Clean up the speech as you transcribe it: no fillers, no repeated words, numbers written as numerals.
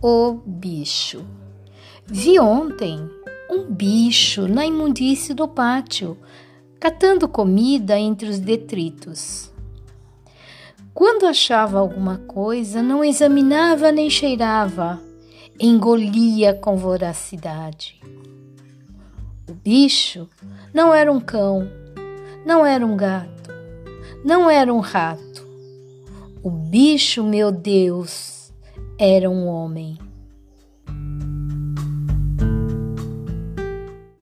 O bicho. Vi ontem um bicho na imundície do pátio, catando comida entre os detritos. Quando achava alguma coisa, não examinava nem cheirava, engolia com voracidade. O bicho não era um cão, não era um gato, não era um rato. O bicho, meu Deus, era um homem.